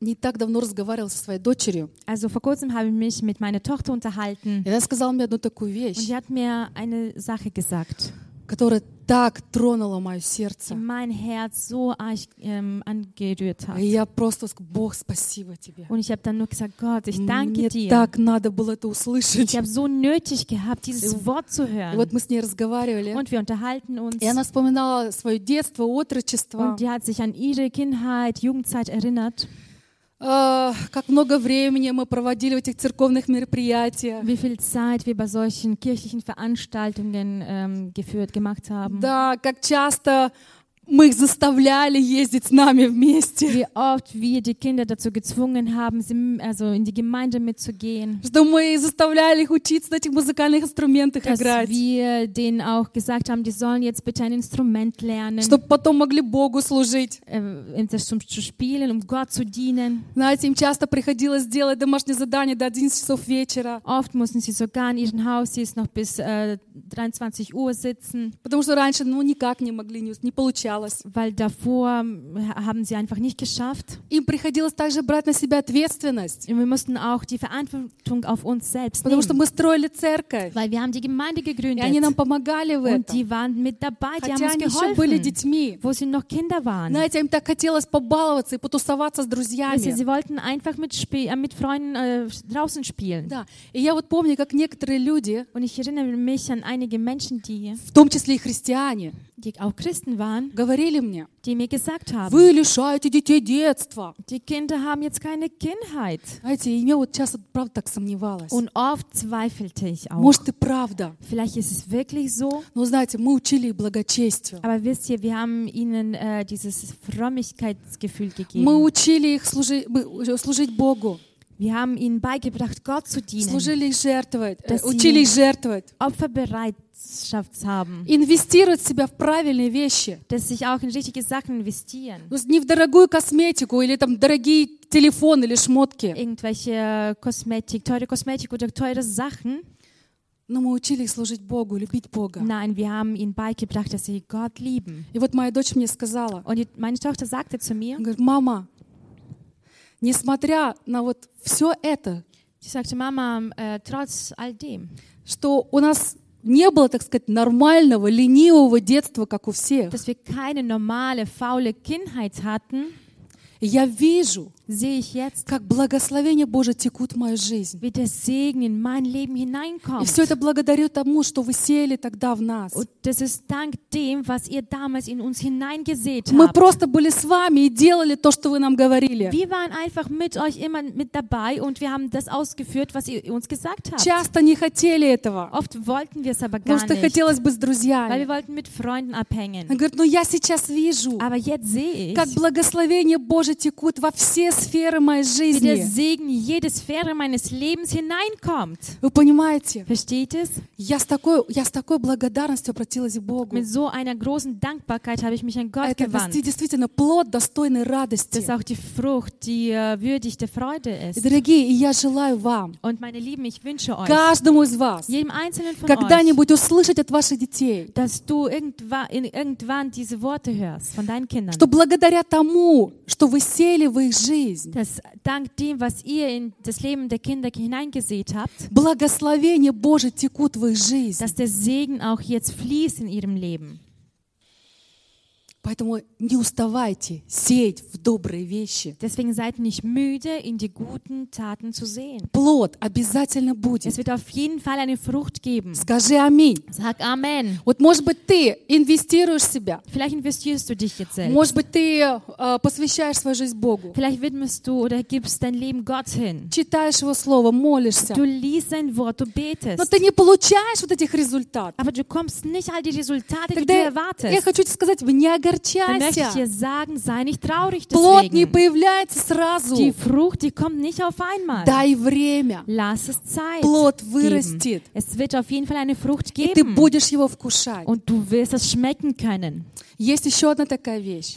не так давно разговаривала со своей дочерью. Also vor kurzem habe ich mich mit meiner Tochter unterhalten. И она сказала мне одну такую вещь. Und sie hat mir eine Sache gesagt, которая так тронула мое сердце. Mein Herz so angerührt hat. И я просто сказала: Бог, спасибо тебе. Und ich habe dann nur gesagt: Gott, ich danke dir. Мне так надо было это услышать. Ich habe so nötig gehabt, dieses Wort zu hören. И вот мы с ней разговаривали. Und wir unterhalten uns. И она вспоминала свое детство, отрочество. Und die hat sich an ihre Kindheit, Jugendzeit erinnert. Как много времени мы проводили в этих церковных мероприятиях. Wie viel Zeit wir bei solchen kirchlichen Veranstaltungen geführt gemacht haben. Да, как часто Мы их заставляли ездить с нами вместе. Wie oft wir die Kinder dazu gezwungen haben, in die Gemeinde mitzugehen. Что мы заставляли их учиться на этих музыкальных инструментах играть. Dass wir denen auch gesagt haben, die sollen jetzt bitte ein Instrument lernen. Чтобы потом могли Богу служить. Zu spielen, Gott zu dienen. Знаете, им часто приходилось делать домашние задания до 11 часов вечера. Oft mussten sie sogar in ihren Haushälten noch bis 23 Uhr sitzen. Потому что раньше, никак не могли, не получалось. Weil davor haben sie einfach nicht geschafft. Им приходилось также брать на себя ответственность. Und wir mussten auch die Verantwortung auf uns selbst nehmen. Потому что мы строили церковь. Weil wir haben die Gemeinde gegründet. И они нам помогали в этом. Und die waren mit dabei, die haben uns geholfen, были детьми. Wo sie noch Kinder waren. Знаете, им так хотелось побаловаться и потусоваться с друзьями. Sie wollten einfach mit Freunden draußen spielen. Да. И я помню, как некоторые люди, und ich erinnere mich an einige Menschen, die, в том числе и христиане, die auch Christen waren, die mir gesagt haben, вы лишаете детей детства. Die Kinder haben jetzt keine Kindheit. Und oft zweifelte ich auch. Может, и правда. Vielleicht ist es wirklich so. Но, знаете, мы учили их благочестию. Aber wisst ihr, wir haben ihnen dieses Frömmigkeitsgefühl gegeben. Мы учили их служить Богу. Wir haben ihnen beigebracht, Gott zu dienen. Служили их жертвовать, учили их жертвовать. Opferbereitschaft haben. Инвестировать себя в правильные вещи. Dass sich auch in richtige Sachen investieren. Не в дорогую косметику или дорогие телефоны или шмотки. Irgendwelche teure Kosmetik oder teure Sachen. Но мы учили их служить Богу, любить Бога. Nein, wir haben ihnen beigebracht, dass sie Gott lieben. И моя дочь мне сказала. Und meine Tochter sagte zu mir, говорит, Mama, несмотря на все это, sagte, Mama, trotz all dem, что у нас не было, так сказать, нормального, ленивого детства, как у всех. Dass wir keine normale, faule Kindheit hatten. Я вижу, jetzt, как благословения Божие текут в мою жизнь. Wie der Segen in mein Leben hineinkommt. И все это благодарю тому, что вы сеяли тогда в нас. Und das ist dank dem, was ihr damals in uns hineingesät habt. Мы просто были с вами и делали то, что вы нам говорили. Wir waren einfach mit euch immer mit dabei und wir haben das ausgeführt, was ihr uns gesagt habt. Часто не хотели этого. Oft wollten wir es aber gar nicht. Потому что хотелось бы с друзьями. Weil wir wollten mit Freunden abhängen. Она говорит, я сейчас вижу, aber jetzt sehe ich, как благословение Божие текут во все сферы моей жизни. Wie der Segen in jede Sphäre meines Lebens hineinkommt. Вы понимаете? Versteht es? Я с такой благодарностью обратилась к Богу. Mit so einer großen Dankbarkeit habe ich mich an Gott gewandt. Это действительно плод достойной радости. Das ist auch die Frucht, die würdig der Freude ist. Дорогие, я желаю вам. Und meine Lieben, ich wünsche euch. Каждому из вас. Jedem einzelnen von euch. Когда-нибудь услышать от ваших детей. Dass du irgendwann diese Worte hörst von deinen Kindern. Что благодаря тому, что вы сели в их жизнь. Das, dank dem, was ihr in das Leben der Kinder hineingesät habt. Благословение Божие текут в их жизнь. Dass der Segen auch jetzt fließt in ihrem Leben. Поэтому не уставайте сеять в добрые вещи. Deswegen seid nicht müde, in die guten Taten zu säen. Плод обязательно будет. Es wird auf jeden Fall eine Frucht geben. Скажи аминь. Sag Amen. Может быть, ты инвестируешь себя. Vielleicht investierst du dich jetzt selbst. Может быть, ты посвящаешь свою жизнь Богу. Vielleicht widmest du oder gibst dein Leben Gott hin. Читаешь его слово, молишься. Du liest sein Wort, du betest. Но ты не получаешь этих результатов. Aber du kommst nicht all die Resultate, die du erwartest. Я хочу тебе сказать, вы не Dann möchte ich dir sagen, sei nicht traurig deswegen. Die Frucht, die kommt nicht auf einmal. Lass es Zeit geben. Es wird auf jeden Fall eine Frucht geben. Und du wirst es schmecken können. Es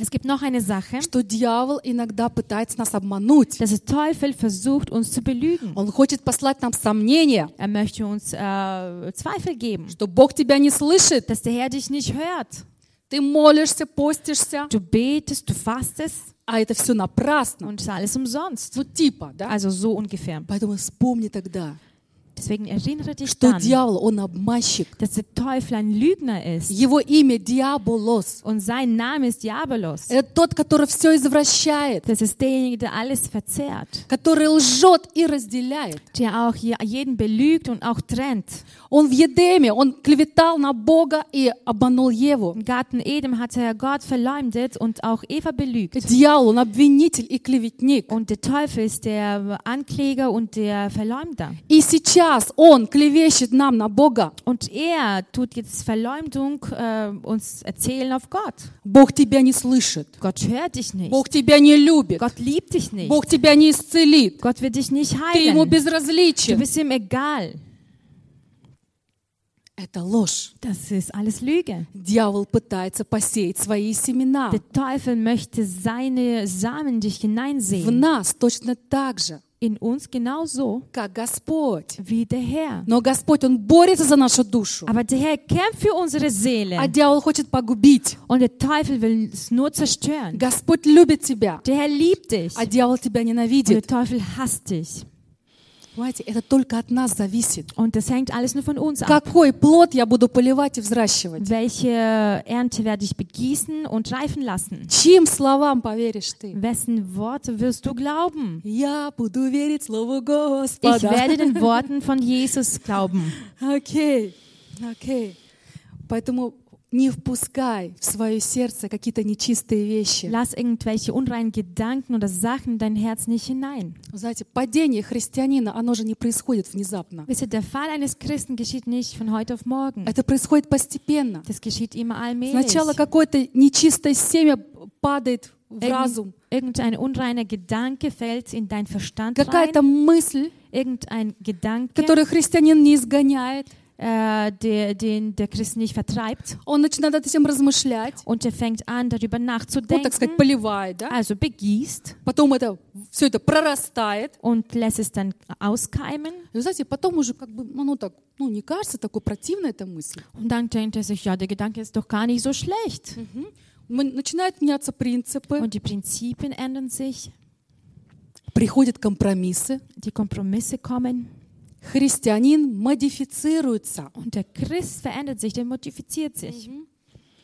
gibt noch eine Sache, dass der Teufel versucht, uns zu belügen. Er möchte uns Zweifel geben, dass der Herr dich nicht hört. Ты молишься, постишься. Du betest, du fastest. А это все напрасно. Und alles umsonst. Да? Also so ungefähr. Поэтому вспомни тогда. Deswegen erinnere dich daran, dass der Teufel ein Lügner ist. Его имя Diabolos. Und sein Name ist Diabolos. Это тот, который все извращает. Das ist derjenige, der alles verzerrt. Который лжет и разделяет. Der auch jeden belügt und auch trennt. Он в Едеме, он клеветал на Бога и обманул Еву. Im Garten Eden hat er Gott verleumdet und auch Eva belügt. Дьявол, он обвинитель и клеветник. Und der Teufel ist der Ankläger und der Verleumder. И сейчас сейчас он клевещет нам на Бога. Und er tut jetzt Verleumdung uns erzählen auf Gott. Бог тебя не слышит. Gott hört dich nicht. Бог тебя не любит. Gott liebt dich nicht. Бог тебя не исцелит. Gott wird dich nicht heilen. Ты ему безразличен. Du bist ihm egal. Это ложь. Das ist alles Lüge. Дьявол пытается посеять свои семена. Der Teufel möchte seine Samen dich hineinsehen. В нас точно так же. In uns genauso как Господь. Wie der Herr. Но Господь, Он борется за нашу душу. Aber der Herr kämpft für unsere Seele. А дьявол хочет погубить. Und der Teufel will es nur zerstören. Господь любит тебя. Der Herr liebt dich. А дьявол тебя ненавидит. Und der Teufel hasst dich. Это только от нас зависит. Und das hängt alles nur von uns ab. Какой плод я буду поливать и взращивать? Welche Ernte werde ich begießen und reifen lassen? Чьим словам поверишь ты? Wessen Worte wirst du glauben? Я буду верить слову Господа. Ich werde den Worten von Jesus glauben. Okay. Поэтому не впускай в свое сердце какие-то нечистые вещи. Lass irgendwelche unreinen Gedanken oder Sachen in dein Herz nicht hinein. Знаете, падение христианина, оно же не происходит внезапно. Wisst ihr, der Fall eines Christen geschieht nicht von heute auf morgen. Это происходит постепенно. Das geschieht immer allmählich. Сначала какое-то нечистое семя падает в разум. Irgendein unreiner Gedanke fällt in deinen Verstand rein. Какая-то мысль, irgendein Gedanke, который христианин не изгоняет. Den der Christ nicht vertreibt. Und er fängt an, darüber nachzudenken. Also begießt. Und lässt es dann auskeimen. Und dann denkt er sich, ja, der Gedanke ist doch gar nicht so schlecht. Und die Prinzipien ändern sich. Die Kompromisse kommen. Христианин модифицируется. Und der Christ verändert sich, der modifiziert sich.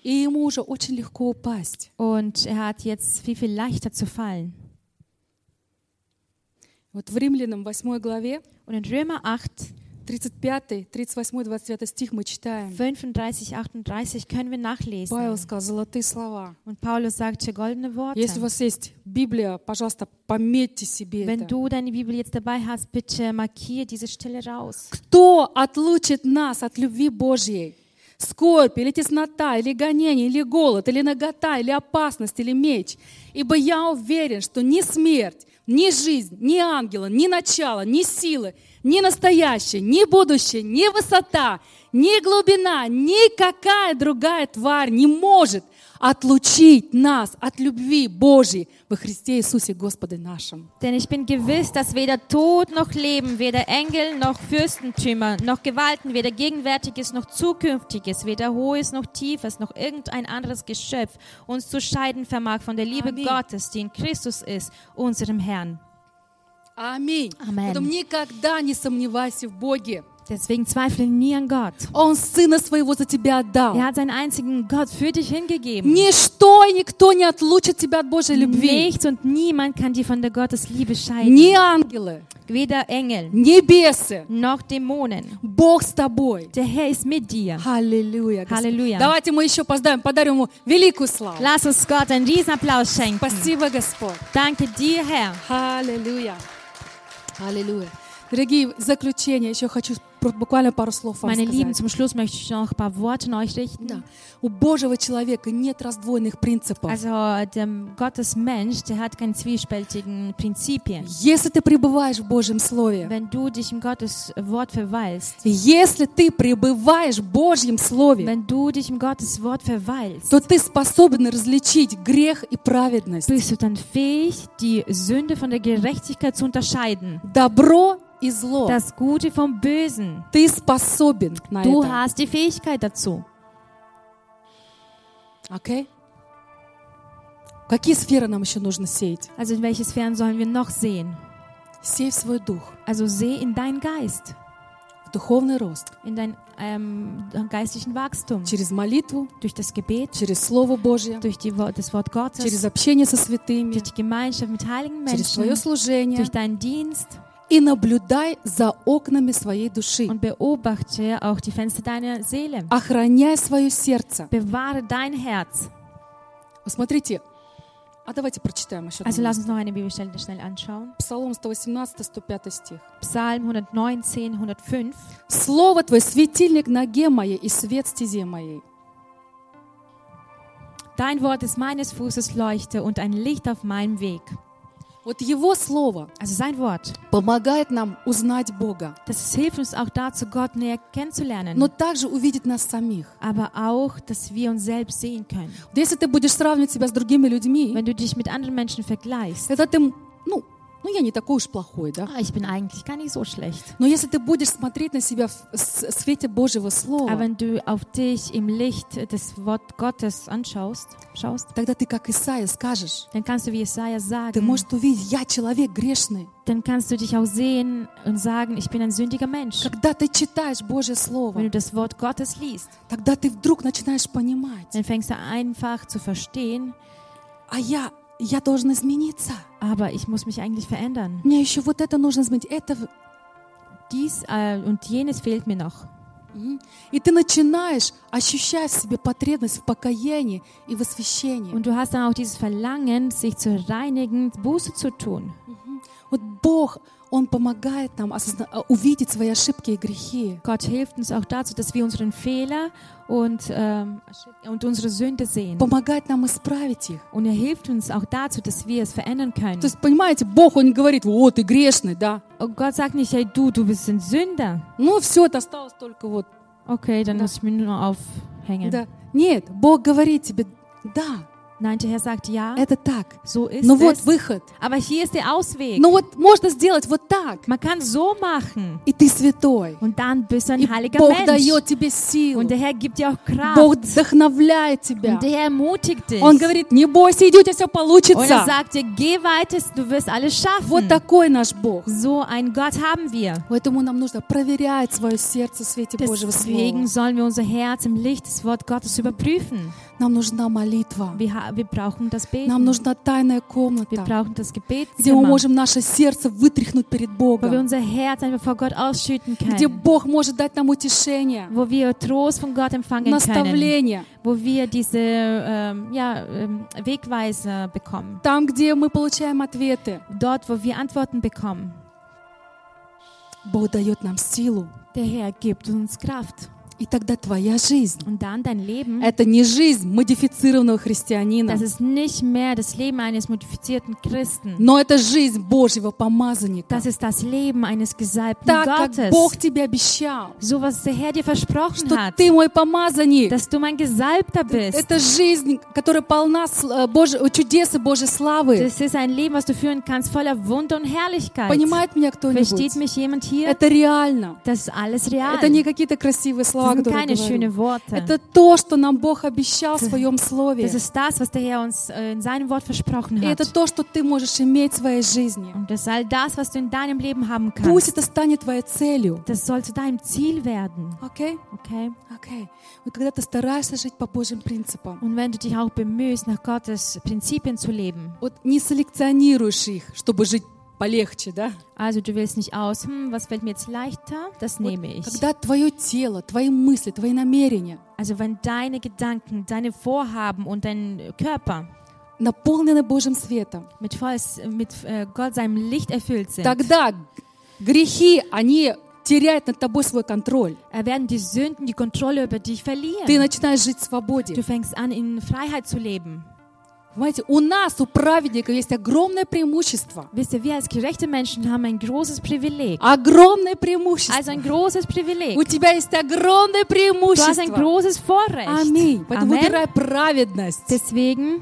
И ему уже очень легко упасть. Und er hat jetzt viel leichter zu fallen. Вот в Римлянам 8 главе, und in Römer 8, 35, 38, 29 стих мы читаем. 35, 38 können wir nachlesen. Павел сказал золотые слова. Und Paulus sagte goldene Worte. Если у вас есть Библия, пожалуйста, пометьте себе это. Wenn du deine Bibel jetzt dabei hast, bitte markiere diese Stelle raus. Кто отлучит нас от любви Божьей? Скорбь, или теснота, или гонение, или голод, или нагота, или опасность, или меч. Ибо я уверен, что ни смерть, ни жизнь, ни ангела, ни начало, ни силы, ни настоящее, ни будущее, ни высота, ни глубина, никакая другая тварь не может отлучить нас от любви Божьей во Христе Иисусе Господе нашем. Denn ich bin gewiss, dass weder Tod noch Leben, weder Engel noch Fürstentümer, noch Gewalten, weder Gegenwärtiges noch Zukünftiges, weder Hohes noch Tiefes, noch irgendein anderes Geschöpf uns zu scheiden vermag von der Liebe Amen. Gottes, die in Christus ist, unserem Herrn. Аминь. Поэтому никогда не сомневайся в Боге. Deswegen zweifle nie an Gott. Он Сына Своего за тебя отдал. Er hat seinen einzigen Gott für dich hingegeben. Ничто и никто не отлучит тебя от Божьей любви. Nichts und niemand kann dich von der Gottesliebe scheiden. Ни ангелы, weder Engel, ни бесы, noch Dämonen. Бог с тобой. Der Herr ist mit dir. Halleluja. Halleluja. Давайте мы еще подарим ему великую славу. Lass uns Gott einen Riesenapplaus schenken. Спасибо, Господь. Danke dir, Herr. Halleluja. Halleluja. Дорогие, в заключение еще хочу буквально пару слов вам сказать. Meine Lieben, zum Schluss möchte ich noch ein paar Worte an euch richten. Да. У Божьего человека нет раздвоенных принципов. Also, der Gottes Mensch, der hat keine zwiespältigen Prinzipien. Если ты пребываешь в Божьем Слове, wenn du dich in Gottes Wort verweilst, если ты пребываешь в Божьем Слове, wenn du dich in Gottes Wort verweilst, то ты способен различить грех и праведность. Bist du dann fähig, die Sünde von der Gerechtigkeit zu unterscheiden? Добро и зло. Das Gute vom Bösen. Ты способен на это. Du hast die Fähigkeit dazu. Okay? Какие сферы нам еще нужно сеять? Also in welche Sphären sollen wir noch sehen? Сей в свой дух. Also seh in deinen Geist. В духовный рост. In dein geistlichen Wachstum. Через молитву, durch das Gebet, через Слово Божье, durch das Wort Gottes, через общение со святыми, durch die Gemeinschaft mit heiligen Menschen, через твое служение, durch deinen Dienst. И наблюдай за окнами своей души. Und beobachte auch die Fenster deiner Seele. Охраняй свое сердце. Bewahre dein Herz. Посмотрите, Also lass uns noch eine Bibelstelle schnell anschauen. Psalm 118, 105 стих. Psalm 119, 105. Слово Твое светильник ноге моей и свет стезе моей. Dein Wort ist meines Fußes Leuchte und ein Licht auf meinem Weg. Вот его слово, also sein Wort, помогает нам узнать Бога. Das hilft uns auch dazu, Gott näher kennenzulernen. Но также увидеть нас самих. Aber auch, dass wir uns selbst sehen können. Если ты будешь сравнивать себя с другими людьми, wenn du dich mit anderen Menschen vergleichst, это ты, ну я не такой уж плохой, да? Ich bin eigentlich gar nicht so schlecht. Но если ты будешь смотреть на себя в свете Божьего слова, aber wenn du auf dich im Licht des Wort Gottes anschaust, тогда ты как Исаия скажешь, dann kannst du wie Jesaja sagen, ты можешь увидеть, я человек грешный. Dann kannst du dich auch sehen und sagen, ich bin ein sündiger Mensch. Когда ты читаешь Божье слово, wenn du das Wort Gottes liest, тогда ты вдруг начинаешь понимать, dann fängst du einfach zu verstehen, а я должен измениться. Aber ich muss mich eigentlich verändern. Мне ещё вот это нужно изменить. Это dies und jenes fehlt mir noch. И ты начинаешь ощущать в себе потребность в покаянии и в освящении. Und du hast dann auch dieses Verlangen, sich zu reinigen, Buße zu tun. Вот Бог, Он помогает нам увидеть свои ошибки и грехи. Gott hilft uns auch dazu, dass wir unseren Fehler und unsere Sünde sehen. Помогает нам исправить их. Und hilft uns auch dazu, dass wir es verändern können. То есть, понимаете, Бог, Он не говорит, вот, ты грешный, да. Und Gott sagt nicht, hey, du bist ein Sünder. Ну, все, это осталось только вот. Okay, dann muss ich mich nur aufhängen. Да. Нет, Бог говорит тебе, да. Nein, der Herr sagt ja. Это так. So ist Но es. Вот выход. Aber hier ist der Ausweg. Но вот можно сделать вот так. Man kann so machen. И ты святой. Und dann bist du ein heiliger Бог Mensch. Дает тебе силу. Und der Herr gibt dir auch Kraft. Бог вдохновляет тебя. Und der Herr ermutigt dich. Он говорит, не бойся, иди, у тебя все получится. Und er sagt dir, geh weiter, du wirst alles schaffen. Вот такой наш Бог. So einen Gott haben wir. Поэтому нам нужно проверять свое сердце в свете Божьего Слова. Deswegen sollen wir unser Herz im Licht des Wort Gottes überprüfen. Нам нужна молитва. Wir brauchen das Beten. Нам нужна тайная комната. Wir brauchen das Gebetszimmer. Где мы можем наше сердце вытряхнуть перед Богом. Wo wir unser Herz einfach vor Gott ausschütten können. Где Бог может дать нам утешение. Wo wir Trost von Gott empfangen können. Wo wir diese Wegweiser bekommen. Там, где мы получаем ответы. Dort, wo wir Antworten bekommen. Бог дает нам силу. Der Herr gibt uns Kraft. И тогда твоя жизнь. Und dann dein Leben. Это не жизнь модифицированного христианина. Das ist nicht mehr das Leben eines modifizierten Christen. Но это жизнь Божьего помазанника. Das ist das Leben eines gesalbten Gottes. Так как Бог тебе обещал. So was der Herr dir versprochen hat. Что ты мой помазанник. Dass du mein Gesalbter bist. Это жизнь, которая полна чудес и Божьей славы. Das ist ein Leben, was du führen kannst, voller Wunder und Herrlichkeit. Понимает меня кто-нибудь? Versteht mich jemand hier? Это реально. Das ist alles real. Это не какие-то красивые слова. Das sind keine schönen Worte. Это то, что нам Бог обещал в своем слове. Das ist das, was der Herr uns in seinem Wort versprochen hat. И это то, что ты можешь иметь в своей жизни. Und das ist all das, was du in deinem Leben haben kannst. Пусть это станет твоей целью. Das soll zu deinem Ziel werden. Okay? Okay. Okay. Und когда ты стараешься жить по Божьим принципам. Und wenn du dich auch bemühst, nach Gottes Prinzipien zu leben. Вот не селекционируешь их, чтобы жить полегче, да? Also du willst nicht aus, was fällt mir jetzt leichter? Das nehme ich. Когда твое тело, твои мысли, твои намерения, also wenn deine Gedanken, deine Vorhaben und dein Körper наполнены Божьим светом, mit Gott seinem Licht erfüllt sind, тогда грехи, они теряют над тобой свой контроль. Werden die Sünden die Kontrolle über dich verlieren. Ты начинаешь жить в свободе. Du fängst an, in Freiheit zu leben. Понимаете, у нас, у праведников, есть огромное преимущество. Wisst ihr, wir als gerechte Menschen haben ein großes Privileg. Огромное преимущество. Also ein großes Privileg. У тебя есть огромное преимущество. Du hast ein großes Vorrecht. Аминь. Поэтому выбирай праведность. Deswegen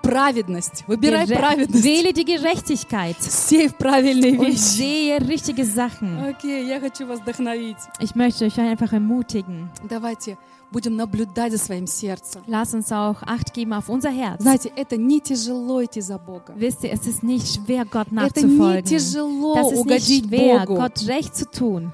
праведность. Выбирай праведность. Wähle die Gerechtigkeit. Сей в правильные вещи. Und sehe richtige Sachen. Окей, я хочу вас вдохновить. Ich möchte euch einfach ermutigen. Давайте будем наблюдать за своим сердцем. Lass uns auch Acht geben auf unser Herz. Знаете, это не тяжело идти за Богом. Wisst ihr, es ist nicht schwer, Gott nachzufolgen. Это не тяжело угодить Богу. Gott recht zu tun.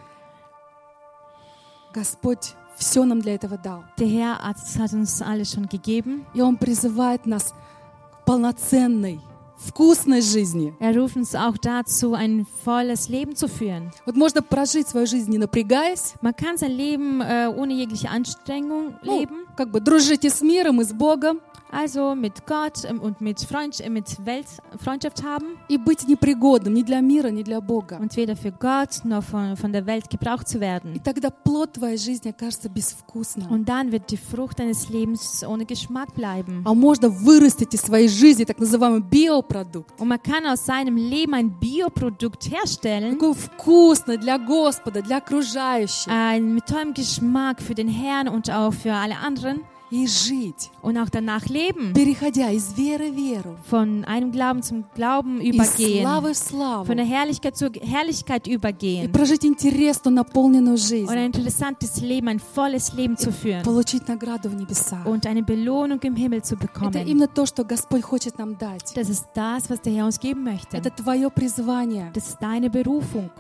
Господь все нам для этого дал. Der Herr hat uns alles schon gegeben. И Он призывает нас к полноценной, вкусной жизни. Er ruft uns auch dazu, ein volles Leben zu führen. Вот можно прожить свою жизнь, не напрягаясь. Man kann sein Leben ohne jegliche Anstrengung leben. как бы дружите с миром и с Богом. Also mit Gott und mit Freundschaft haben. И быть непригодным ни для мира, ни для Бога. Und weder für Gott noch von der Welt gebraucht zu werden. И тогда плод твоей жизни окажется безвкусным. Und dann wird die Frucht deines Lebens ohne Geschmack bleiben. А можно вырастить из своей жизни так называемый биопродукт. Und man kann aus seinem Leben ein Bioprodukt herstellen. Такое вкусное для Господа, для окружающих. Mit tollem Geschmack für den Herrn und auch für alle anderen. И жить. Und auch danach leben. Переходя из веры в веру. Von einem Glauben zum Glauben übergehen. Из славы в славу. Von der Herrlichkeit zur Herrlichkeit übergehen. И прожить интересно наполненную жизнь. Und ein interessantes Leben, ein volles Leben zu führen. Получить награду в небесах. Und eine Belohnung im Himmel zu bekommen. Это именно то, что Господь хочет нам дать. Das ist das, was der Herr uns geben möchte. Это твое призвание. Das ist deine Berufung.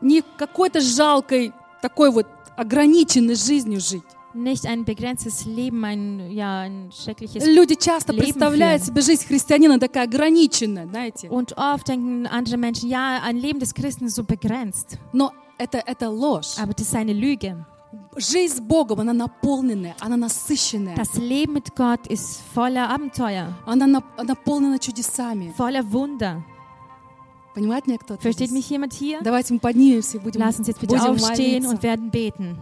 Не какой-то жалкой, такой вот ограниченной жизнью жить. Nicht ein begrenztes Leben, ein schreckliches Люди часто Leben представляют führen. Себе жизнь христианина такая ограниченная, знаете. Und oft denken andere Menschen, ja, ein Leben des Christen ist so begrenzt. Но это ложь. Aber das ist eine Lüge. Жизнь с Богом, она наполненная, она насыщенная. Das Leben mit Gott ist voller Abenteuer. Она наполнена чудесами. Voller Wunder. Понимает меня кто-то? Versteht mich jemand hier? Давайте мы поднимемся и будем молиться. Lass uns jetzt bitte aufstehen und werden beten.